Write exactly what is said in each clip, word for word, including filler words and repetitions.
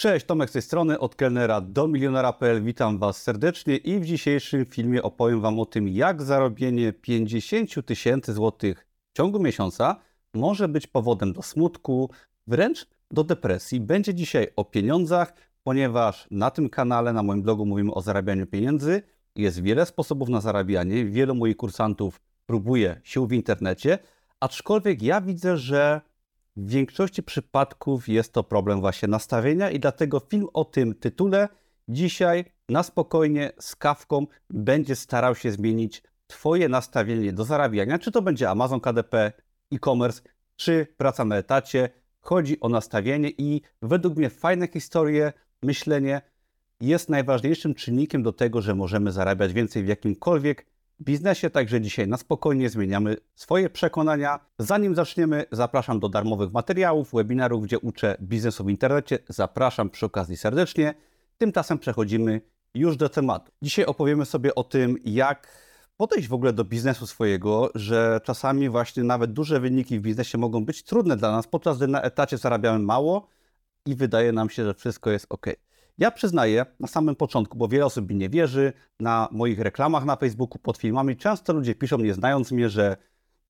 Cześć, Tomek z tej strony, od kelnera do milionera kropka p l. Witam Was serdecznie i w dzisiejszym filmie opowiem Wam o tym, jak zarobienie pięćdziesiąt tysięcy złotych w ciągu miesiąca może być powodem do smutku, wręcz do depresji. Będzie dzisiaj o pieniądzach, ponieważ na tym kanale, na moim blogu mówimy o zarabianiu pieniędzy. Jest wiele sposobów na zarabianie, wielu moich kursantów próbuje sił w internecie, aczkolwiek ja widzę, że w większości przypadków jest to problem właśnie nastawienia i dlatego film o tym tytule dzisiaj na spokojnie z kawką będzie starał się zmienić Twoje nastawienie do zarabiania. Czy to będzie Amazon K D P, e-commerce, czy praca na etacie. Chodzi o nastawienie i według mnie fajne historie, myślenie jest najważniejszym czynnikiem do tego, że możemy zarabiać więcej w jakimkolwiek biznesie, także dzisiaj na spokojnie zmieniamy swoje przekonania. Zanim zaczniemy, zapraszam do darmowych materiałów, webinarów, gdzie uczę biznesu w internecie. Zapraszam przy okazji serdecznie. Tymczasem przechodzimy już do tematu. Dzisiaj opowiemy sobie o tym, jak podejść w ogóle do biznesu swojego, że czasami właśnie nawet duże wyniki w biznesie mogą być trudne dla nas, podczas gdy na etacie zarabiamy mało i wydaje nam się, że wszystko jest ok. Ja przyznaję na samym początku, bo wiele osób mi nie wierzy, na moich reklamach na Facebooku pod filmami często ludzie piszą, nie znając mnie, że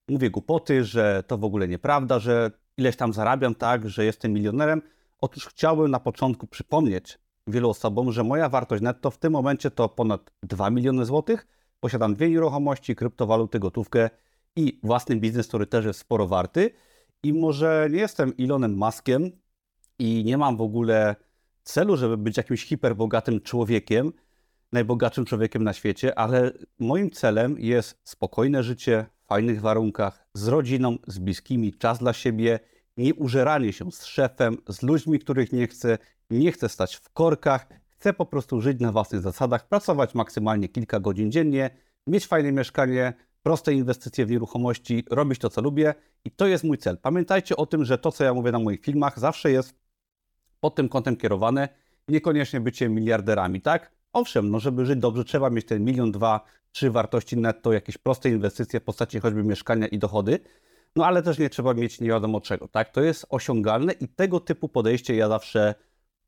mówię głupoty, że to w ogóle nieprawda, że ileś tam zarabiam, tak, że jestem milionerem. Otóż chciałbym na początku przypomnieć wielu osobom, że moja wartość netto w tym momencie to ponad dwa miliony złotych. Posiadam dwie nieruchomości, kryptowaluty, gotówkę i własny biznes, który też jest sporo warty. I może nie jestem Elonem Muskiem i nie mam w ogóle celu, żeby być jakimś hiperbogatym człowiekiem, najbogatszym człowiekiem na świecie, ale moim celem jest spokojne życie, w fajnych warunkach, z rodziną, z bliskimi, czas dla siebie, nie użeranie się z szefem, z ludźmi, których nie chcę, nie chcę stać w korkach, chcę po prostu żyć na własnych zasadach, pracować maksymalnie kilka godzin dziennie, mieć fajne mieszkanie, proste inwestycje w nieruchomości, robić to, co lubię i to jest mój cel. Pamiętajcie o tym, że to, co ja mówię na moich filmach, zawsze jest pod tym kątem kierowane, niekoniecznie bycie miliarderami, tak? Owszem, no żeby żyć dobrze, trzeba mieć ten milion, dwa, trzy wartości netto, jakieś proste inwestycje w postaci choćby mieszkania i dochody, no ale też nie trzeba mieć nie wiadomo czego, tak? To jest osiągalne i tego typu podejście ja zawsze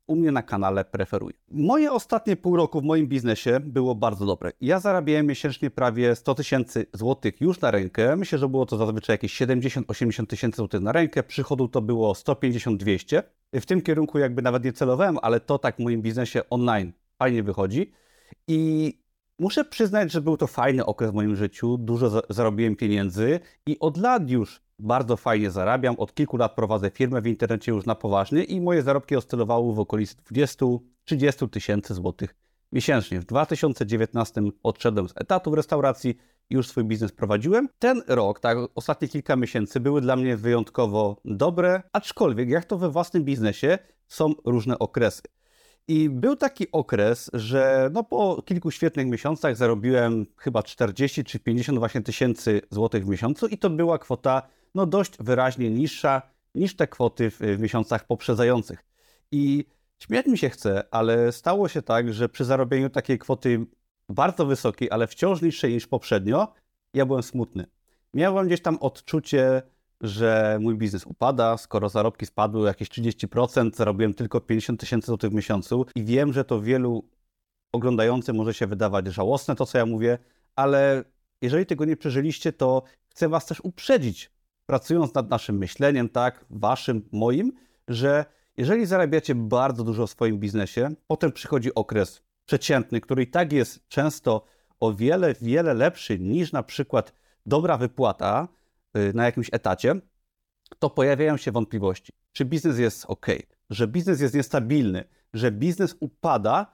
u mnie na kanale preferuję. Moje ostatnie pół roku w moim biznesie było bardzo dobre. Ja zarabiałem miesięcznie prawie sto tysięcy złotych już na rękę. Myślę, że było to zazwyczaj jakieś siedemdziesiąt do osiemdziesięciu tysięcy złotych na rękę. Przychodu to było sto pięćdziesiąt do dwieście. W tym kierunku jakby nawet nie celowałem, ale to tak w moim biznesie online fajnie wychodzi. I muszę przyznać, że był to fajny okres w moim życiu. Dużo zarobiłem pieniędzy i od lat już bardzo fajnie zarabiam. Od kilku lat prowadzę firmę w internecie już na poważnie i moje zarobki oscylowały w okolicy dwudziestu do trzydziestu tysięcy złotych miesięcznie. W dwa tysiące dziewiętnastym odszedłem z etatu w restauracji i już swój biznes prowadziłem. Ten rok, tak, ostatnie kilka miesięcy były dla mnie wyjątkowo dobre, aczkolwiek jak to we własnym biznesie są różne okresy. I był taki okres, że no po kilku świetnych miesiącach zarobiłem chyba czterdzieści czy pięćdziesiąt właśnie tysięcy złotych w miesiącu i to była kwota no dość wyraźnie niższa niż te kwoty w, w miesiącach poprzedzających. I śmiać mi się chce, ale stało się tak, że przy zarobieniu takiej kwoty bardzo wysokiej, ale wciąż niższej niż poprzednio, ja byłem smutny. Miałem gdzieś tam odczucie, że mój biznes upada, skoro zarobki spadły jakieś trzydzieści procent, zarobiłem tylko pięćdziesiąt tysięcy złotych w miesiącu i wiem, że to wielu oglądającym może się wydawać żałosne to, co ja mówię, ale jeżeli tego nie przeżyliście, to chcę Was też uprzedzić, pracując nad naszym myśleniem, tak, waszym, moim, że jeżeli zarabiacie bardzo dużo w swoim biznesie, potem przychodzi okres przeciętny, który i tak jest często o wiele, wiele lepszy niż na przykład dobra wypłata na jakimś etacie, to pojawiają się wątpliwości, czy biznes jest ok, że biznes jest niestabilny, że biznes upada,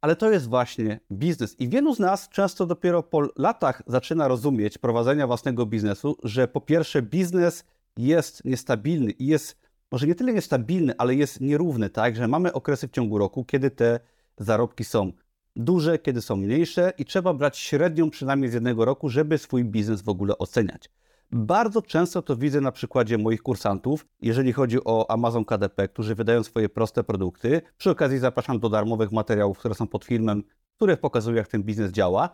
ale to jest właśnie biznes. I wielu z nas często dopiero po latach zaczyna rozumieć prowadzenia własnego biznesu, że po pierwsze biznes jest niestabilny i jest może nie tyle niestabilny, ale jest nierówny, tak, że mamy okresy w ciągu roku, kiedy te zarobki są duże, kiedy są mniejsze i trzeba brać średnią przynajmniej z jednego roku, żeby swój biznes w ogóle oceniać. Bardzo często to widzę na przykładzie moich kursantów, jeżeli chodzi o Amazon K D P, którzy wydają swoje proste produkty. Przy okazji zapraszam do darmowych materiałów, które są pod filmem, które pokazują, jak ten biznes działa.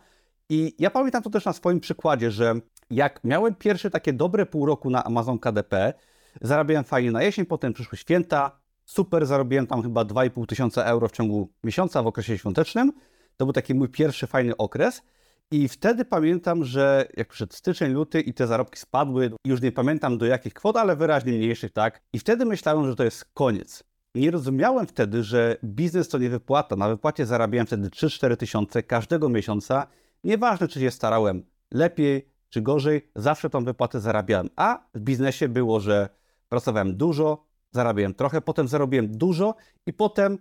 I ja pamiętam to też na swoim przykładzie, że jak miałem pierwsze takie dobre pół roku na Amazon K D P, zarabiałem fajnie na jesień, potem przyszły święta, Super, zarobiłem tam chyba dwa i pół tysiąca euro w ciągu miesiąca w okresie świątecznym. To był taki mój pierwszy fajny okres. I wtedy pamiętam, że jak przed styczeń, luty i te zarobki spadły, już nie pamiętam do jakich kwot, ale wyraźnie mniejszych, tak? I wtedy myślałem, że to jest koniec. Nie rozumiałem wtedy, że biznes to nie wypłata. Na wypłacie zarabiałem wtedy trzy cztery tysiące każdego miesiąca. Nieważne, czy się starałem lepiej czy gorzej, zawsze tą wypłatę zarabiałem. A w biznesie było, że pracowałem dużo, zarabiałem trochę, potem zarobiłem dużo i potem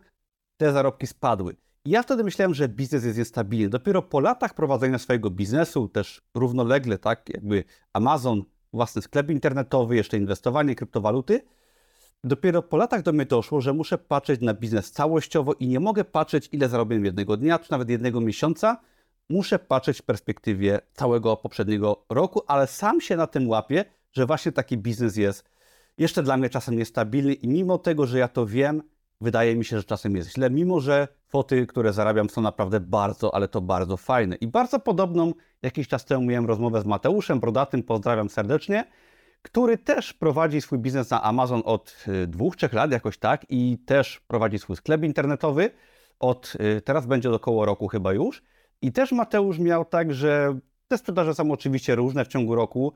te zarobki spadły. I ja wtedy myślałem, że biznes jest niestabilny. Dopiero po latach prowadzenia swojego biznesu, też równolegle, tak jakby Amazon, własny sklep internetowy, jeszcze inwestowanie, kryptowaluty, dopiero po latach do mnie doszło, że muszę patrzeć na biznes całościowo i nie mogę patrzeć, ile zarobiłem jednego dnia, czy nawet jednego miesiąca. Muszę patrzeć w perspektywie całego poprzedniego roku, ale sam się na tym łapię, że właśnie taki biznes jest jeszcze dla mnie czasem niestabilny i mimo tego, że ja to wiem, wydaje mi się, że czasem jest źle, mimo że kwoty, które zarabiam, są naprawdę bardzo, ale to bardzo fajne. I bardzo podobną jakiś czas temu miałem rozmowę z Mateuszem Brodatym, pozdrawiam serdecznie, który też prowadzi swój biznes na Amazon od dwóch, trzech lat jakoś tak i też prowadzi swój sklep internetowy od, teraz będzie od około roku chyba już. I też Mateusz miał tak, że te sprzedaże są oczywiście różne w ciągu roku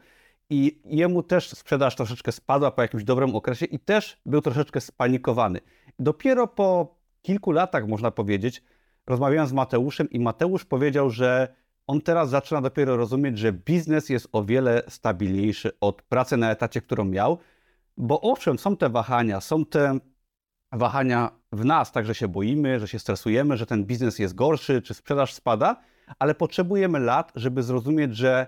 i jemu też sprzedaż troszeczkę spadła po jakimś dobrym okresie i też był troszeczkę spanikowany. Dopiero po kilku latach, można powiedzieć, rozmawiałem z Mateuszem i Mateusz powiedział, że on teraz zaczyna dopiero rozumieć, że biznes jest o wiele stabilniejszy od pracy na etacie, którą miał, bo owszem, są te wahania, są te wahania w nas, tak że się boimy, że się stresujemy, że ten biznes jest gorszy, czy sprzedaż spada, ale potrzebujemy lat, żeby zrozumieć, że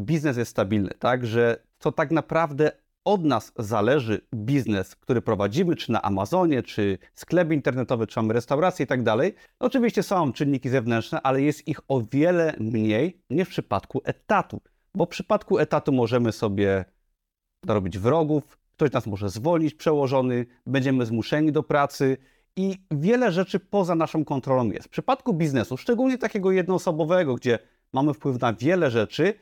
biznes jest stabilny, tak, że to tak naprawdę od nas zależy biznes, który prowadzimy, czy na Amazonie, czy sklep internetowy, czy mamy restaurację i tak dalej. Oczywiście są czynniki zewnętrzne, ale jest ich o wiele mniej niż w przypadku etatu, bo w przypadku etatu możemy sobie narobić wrogów, ktoś nas może zwolnić, przełożony, będziemy zmuszeni do pracy i wiele rzeczy poza naszą kontrolą jest. W przypadku biznesu, szczególnie takiego jednoosobowego, gdzie mamy wpływ na wiele rzeczy,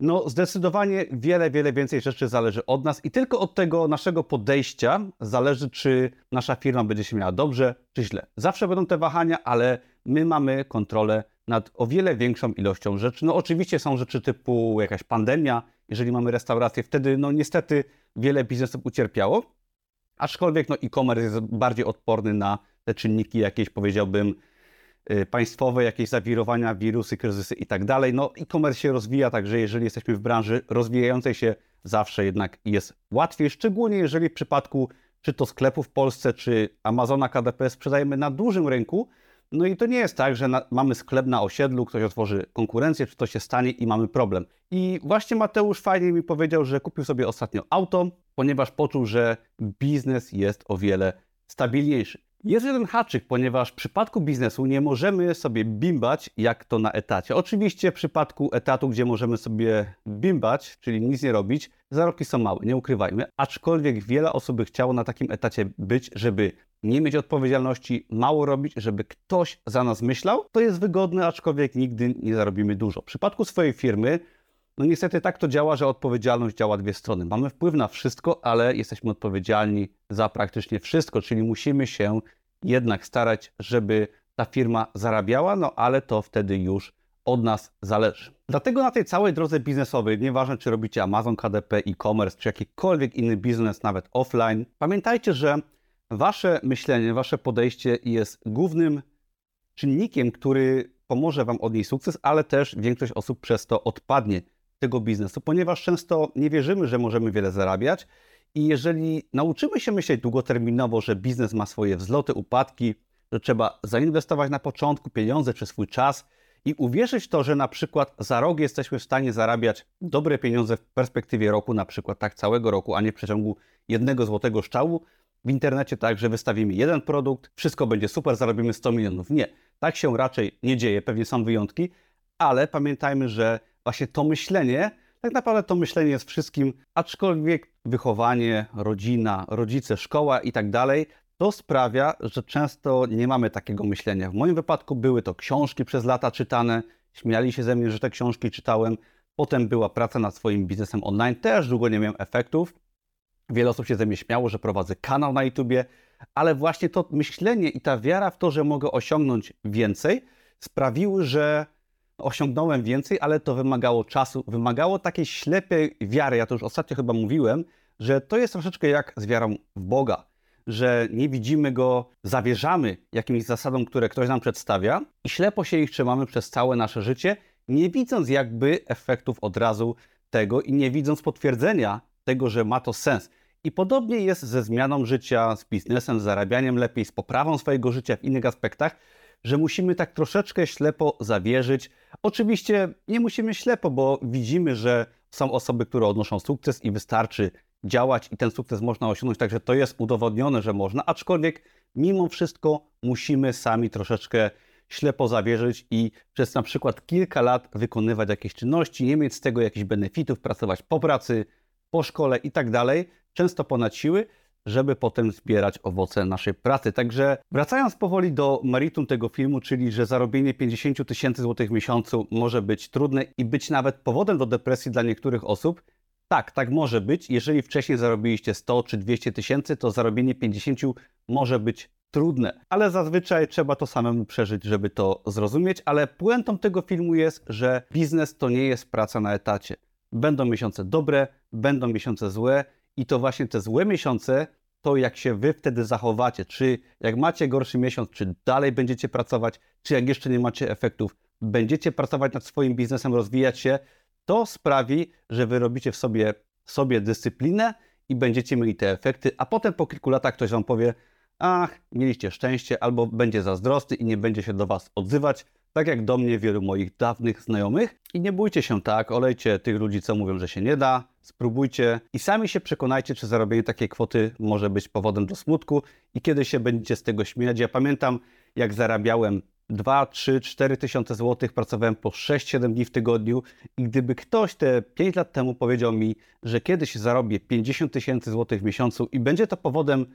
no zdecydowanie wiele, wiele więcej rzeczy zależy od nas i tylko od tego naszego podejścia zależy, czy nasza firma będzie się miała dobrze, czy źle. Zawsze będą te wahania, ale my mamy kontrolę nad o wiele większą ilością rzeczy. No oczywiście są rzeczy typu jakaś pandemia, jeżeli mamy restaurację, wtedy no niestety wiele biznesów ucierpiało, aczkolwiek no e-commerce jest bardziej odporny na te czynniki jakieś, powiedziałbym, państwowe, jakieś zawirowania, wirusy, kryzysy i tak dalej. No e-commerce się rozwija, także jeżeli jesteśmy w branży rozwijającej się, zawsze jednak jest łatwiej, szczególnie jeżeli w przypadku czy to sklepu w Polsce, czy Amazona K D P sprzedajemy na dużym rynku. No i to nie jest tak, że na, mamy sklep na osiedlu, ktoś otworzy konkurencję, czy to się stanie i mamy problem. I właśnie Mateusz fajnie mi powiedział, że kupił sobie ostatnio auto, ponieważ poczuł, że biznes jest o wiele stabilniejszy. Jest jeden haczyk, ponieważ w przypadku biznesu nie możemy sobie bimbać, jak to na etacie. Oczywiście w przypadku etatu, gdzie możemy sobie bimbać, czyli nic nie robić, zarobki są małe, nie ukrywajmy. Aczkolwiek wiele osób by chciało na takim etacie być, żeby nie mieć odpowiedzialności, mało robić, żeby ktoś za nas myślał. To jest wygodne, aczkolwiek nigdy nie zarobimy dużo. W przypadku swojej firmy, no niestety tak to działa, że odpowiedzialność działa dwie strony. Mamy wpływ na wszystko, ale jesteśmy odpowiedzialni za praktycznie wszystko, czyli musimy się jednak starać, żeby ta firma zarabiała, no ale to wtedy już od nas zależy. Dlatego na tej całej drodze biznesowej, nieważne czy robicie Amazon K D P, e-commerce, czy jakikolwiek inny biznes, nawet offline, pamiętajcie, że wasze myślenie, wasze podejście jest głównym czynnikiem, który pomoże wam odnieść sukces, ale też większość osób przez to odpadnie tego biznesu, ponieważ często nie wierzymy, że możemy wiele zarabiać i jeżeli nauczymy się myśleć długoterminowo, że biznes ma swoje wzloty, upadki, że trzeba zainwestować na początku pieniądze czy swój czas i uwierzyć w to, że na przykład za rok jesteśmy w stanie zarabiać dobre pieniądze w perspektywie roku, na przykład tak całego roku, a nie w przeciągu jednego złotego strzału, w internecie tak, że wystawimy jeden produkt, wszystko będzie super, zarobimy sto milionów. Nie, tak się raczej nie dzieje, pewnie są wyjątki, ale pamiętajmy, że właśnie to myślenie, tak naprawdę to myślenie jest wszystkim, aczkolwiek wychowanie, rodzina, rodzice, szkoła i tak dalej, to sprawia, że często nie mamy takiego myślenia. W moim wypadku były to książki przez lata czytane, śmiali się ze mnie, że te książki czytałem, potem była praca nad swoim biznesem online, też długo nie miałem efektów. Wiele osób się ze mnie śmiało, że prowadzę kanał na YouTubie, ale właśnie to myślenie i ta wiara w to, że mogę osiągnąć więcej, sprawiły, że osiągnąłem więcej, ale to wymagało czasu, wymagało takiej ślepej wiary. Ja to już ostatnio chyba mówiłem, że to jest troszeczkę jak z wiarą w Boga, że nie widzimy Go, zawierzamy jakimś zasadom, które ktoś nam przedstawia i ślepo się ich trzymamy przez całe nasze życie, nie widząc jakby efektów od razu tego i nie widząc potwierdzenia tego, że ma to sens. I podobnie jest ze zmianą życia, z biznesem, z zarabianiem lepiej, z poprawą swojego życia w innych aspektach, że musimy tak troszeczkę ślepo zawierzyć. Oczywiście nie musimy ślepo, bo widzimy, że są osoby, które odnoszą sukces i wystarczy działać i ten sukces można osiągnąć, także to jest udowodnione, że można, aczkolwiek mimo wszystko musimy sami troszeczkę ślepo zawierzyć i przez na przykład kilka lat wykonywać jakieś czynności, nie mieć z tego jakichś benefitów, pracować po pracy, po szkole i tak dalej, często ponad siły, żeby potem zbierać owoce naszej pracy. Także wracając powoli do meritum tego filmu, czyli że zarobienie pięćdziesiąt tysięcy złotych w miesiącu może być trudne i być nawet powodem do depresji dla niektórych osób. Tak, tak może być. Jeżeli wcześniej zarobiliście sto czy dwieście tysięcy, to zarobienie pięćdziesiąt może być trudne. Ale zazwyczaj trzeba to samemu przeżyć, żeby to zrozumieć. Ale puentą tego filmu jest, że biznes to nie jest praca na etacie. Będą miesiące dobre, będą miesiące złe. I to właśnie te złe miesiące, to jak się wy wtedy zachowacie, czy jak macie gorszy miesiąc, czy dalej będziecie pracować, czy jak jeszcze nie macie efektów, będziecie pracować nad swoim biznesem, rozwijać się, to sprawi, że wy robicie w sobie, sobie dyscyplinę i będziecie mieli te efekty, a potem po kilku latach ktoś wam powie, ach, mieliście szczęście, albo będzie zazdrosny i nie będzie się do was odzywać, tak jak do mnie wielu moich dawnych znajomych. I nie bójcie się tak, olejcie tych ludzi, co mówią, że się nie da, spróbujcie i sami się przekonajcie, czy zarobienie takiej kwoty może być powodem do smutku i kiedy się będziecie z tego śmiać. Ja pamiętam, jak zarabiałem dwa, trzy, cztery tysiące złotych, pracowałem po sześć, siedem dni w tygodniu i gdyby ktoś te pięć lat temu powiedział mi, że kiedyś zarobię pięćdziesiąt tysięcy złotych w miesiącu i będzie to powodem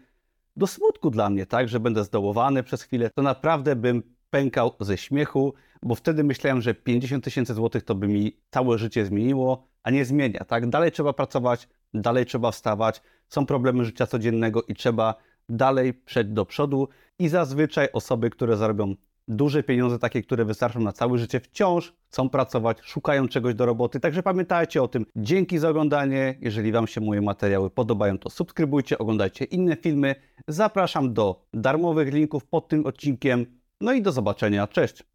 do smutku dla mnie, tak, że będę zdołowany przez chwilę, to naprawdę bym pękał ze śmiechu, bo wtedy myślałem, że pięćdziesiąt tysięcy złotych to by mi całe życie zmieniło, a nie zmienia, tak? Dalej trzeba pracować, dalej trzeba wstawać, są problemy życia codziennego i trzeba dalej przejść do przodu i zazwyczaj osoby, które zarobią duże pieniądze, takie, które wystarczą na całe życie, wciąż chcą pracować, szukają czegoś do roboty, także pamiętajcie o tym. Dzięki za oglądanie, jeżeli Wam się moje materiały podobają, to subskrybujcie, oglądajcie inne filmy, zapraszam do darmowych linków pod tym odcinkiem. No i do zobaczenia. Cześć!